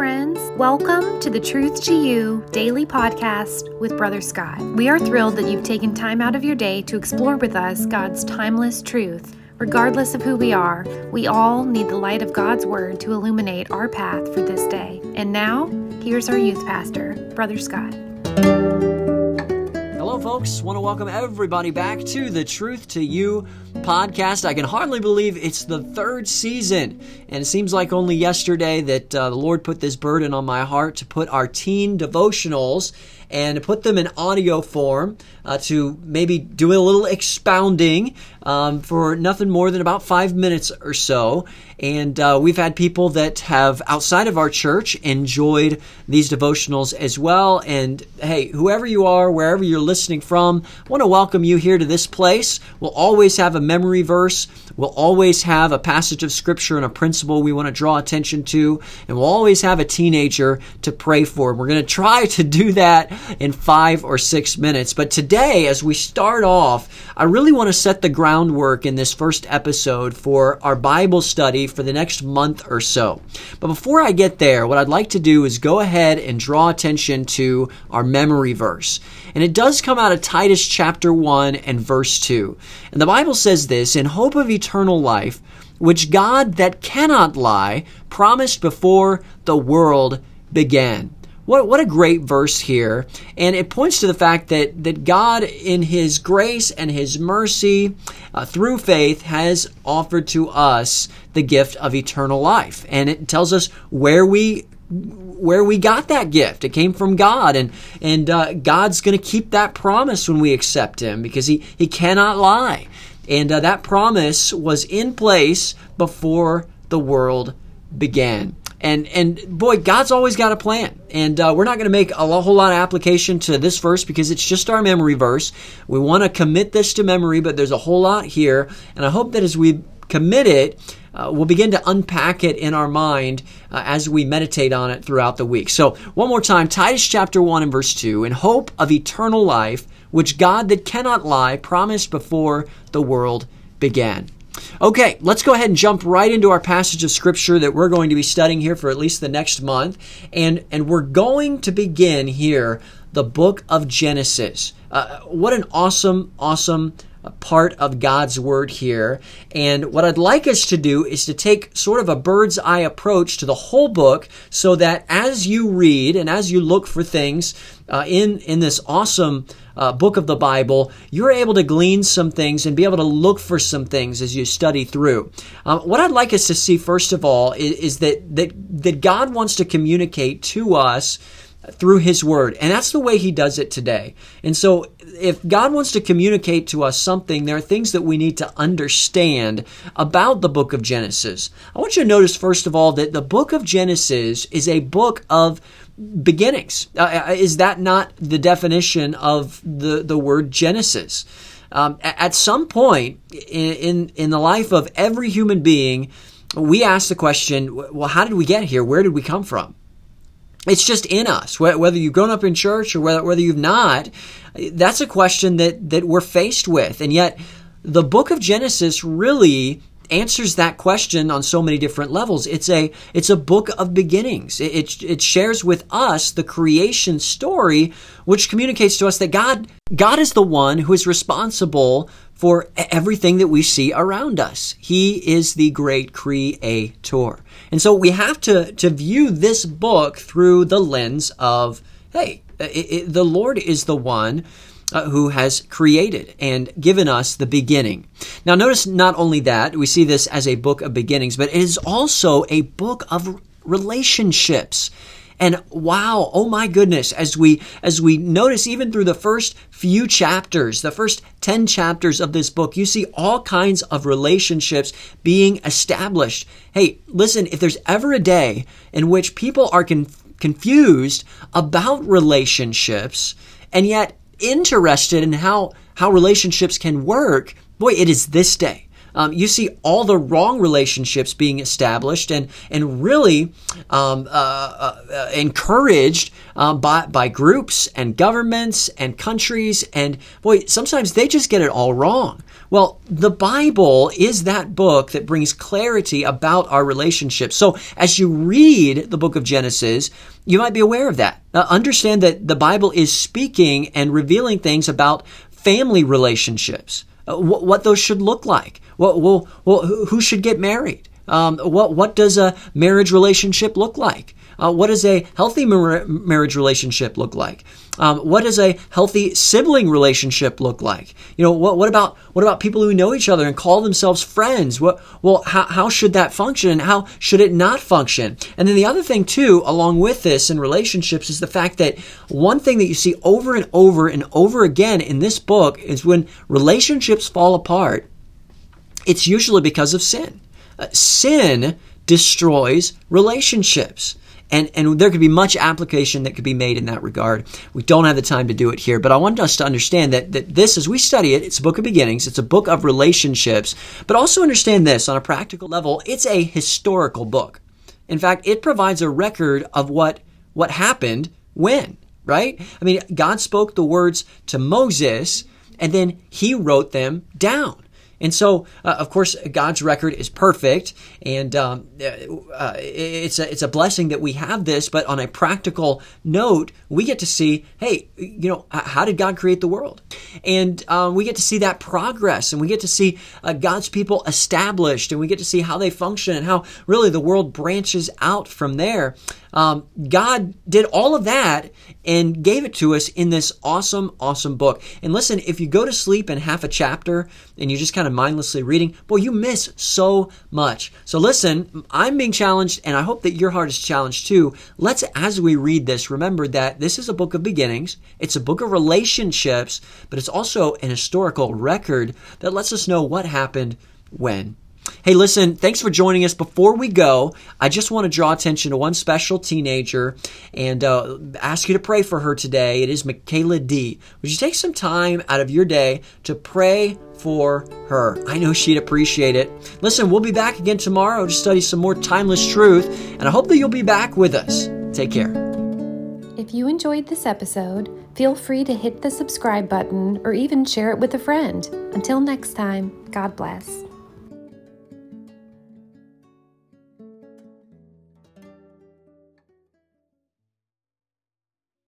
friends. Welcome to the Truth to You Daily Podcast with Brother Scott. We are thrilled that you've taken time out of your day to explore with us God's timeless truth. Regardless of who we are, we all need the light of God's Word to illuminate our path for this day. And now, here's our youth pastor, Brother Scott. Hello, folks. Want to welcome everybody back to the Truth to You podcast. I can hardly believe it's the third season, and it seems like only yesterday that the Lord put this burden on my heart to put our teen devotionals and put them in audio form to maybe do a little expounding for nothing more than about 5 minutes or so. And we've had people that have, outside of our church, enjoyed these devotionals as well. And hey, whoever you are, wherever you're listening from, I want to welcome you here to this place. We'll always have a memory verse. We'll always have a passage of Scripture and a principle we want to draw attention to. And we'll always have a teenager to pray for. We're going to try to do that in 5 or 6 minutes. But today, as we start off, I really want to set the groundwork in this first episode for our Bible study for the next month or so. But before I get there, what I'd like to do is go ahead and draw attention to our memory verse. And it does come out of Titus chapter 1 and verse 2. And the Bible says this, "In hope of eternal life, which God that cannot lie promised before the world began." What a great verse here. And it points to the fact that God, in His grace and His mercy, through faith, has offered to us the gift of eternal life. And it tells us where we got that gift. It came from God, and God's going to keep that promise when we accept Him, because He cannot lie. And that promise was in place before the world began. And boy, God's always got a plan. And we're not going to make a whole lot of application to this verse because it's just our memory verse. We want to commit this to memory, but there's a whole lot here. And I hope that as we commit it, we'll begin to unpack it in our mind as we meditate on it throughout the week. So one more time, Titus chapter 1 and verse 2, "In hope of eternal life, which God that cannot lie promised before the world began." Okay, let's go ahead and jump right into our passage of Scripture that we're going to be studying here for at least the next month. And we're going to begin here the book of Genesis. What an awesome, awesome part of God's Word here. And what I'd like us to do is to take sort of a bird's eye approach to the whole book, so that as you read and as you look for things in this awesome book of the Bible, you're able to glean some things and be able to look for some things as you study through. What I'd like us to see, first of all, is that God wants to communicate to us through His Word. And that's the way He does it today. And so if God wants to communicate to us something, there are things that we need to understand about the book of Genesis. I want you to notice, first of all, that the book of Genesis is a book of beginnings. Is that not the definition of the word Genesis? At some point in the life of every human being, we ask the question, well, how did we get here? Where did we come from? It's just in us. Whether you've grown up in church or whether you've not, that's a question that we're faced with. And yet, the book of Genesis really answers that question on so many different levels. It's a book of beginnings. It shares with us the creation story, which communicates to us that God is the one who is responsible for everything that we see around us. He is the great creator. And so we have to view this book through the lens of, hey, the Lord is the one who has created and given us the beginning. Now notice, not only that, we see this as a book of beginnings, but it is also a book of relationships. And wow, oh my goodness, as we notice even through the first few chapters, the first 10 chapters of this book, you see all kinds of relationships being established. Hey, listen, if there's ever a day in which people are confused about relationships and yet interested in how relationships can work, boy, it is this day. You see all the wrong relationships being established and really encouraged by groups and governments and countries. And boy, sometimes they just get it all wrong. Well, the Bible is that book that brings clarity about our relationships. So as you read the book of Genesis, you might be aware of that. Understand that the Bible is speaking and revealing things about family relationships, what those should look like, who should get married, what does a marriage relationship look like. What does a healthy marriage relationship look like? What does a healthy sibling relationship look like? You know, what about people who know each other and call themselves friends? How should that function and how should it not function? And then the other thing too, along with this in relationships, is the fact that one thing that you see over and over and over again in this book is when relationships fall apart, it's usually because of sin. Sin destroys relationships. And there could be much application that could be made in that regard. We don't have the time to do it here, but I want us to understand that this, as we study it, it's a book of beginnings, it's a book of relationships, but also understand this on a practical level, it's a historical book. In fact, it provides a record of what happened when, right? I mean, God spoke the words to Moses, and then he wrote them down. And so, of course, God's record is perfect, and it's a blessing that we have this. But on a practical note, we get to see, hey, you know, how did God create the world? And we get to see that progress, and we get to see God's people established, and we get to see how they function and how really the world branches out from there. God did all of that and gave it to us in this awesome, awesome book. And listen, if you go to sleep in half a chapter and you just kind of mindlessly reading, boy, you miss so much. So listen, I'm being challenged, and I hope that your heart is challenged too. Let's, as we read this, remember that this is a book of beginnings. It's a book of relationships, but it's also an historical record that lets us know what happened when. Hey, listen, thanks for joining us. Before we go, I just want to draw attention to one special teenager and ask you to pray for her today. It is Michaela D. Would you take some time out of your day to pray for her? I know she'd appreciate it. Listen, we'll be back again tomorrow to study some more timeless truth, and I hope that you'll be back with us. Take care. If you enjoyed this episode, feel free to hit the subscribe button or even share it with a friend. Until next time, God bless.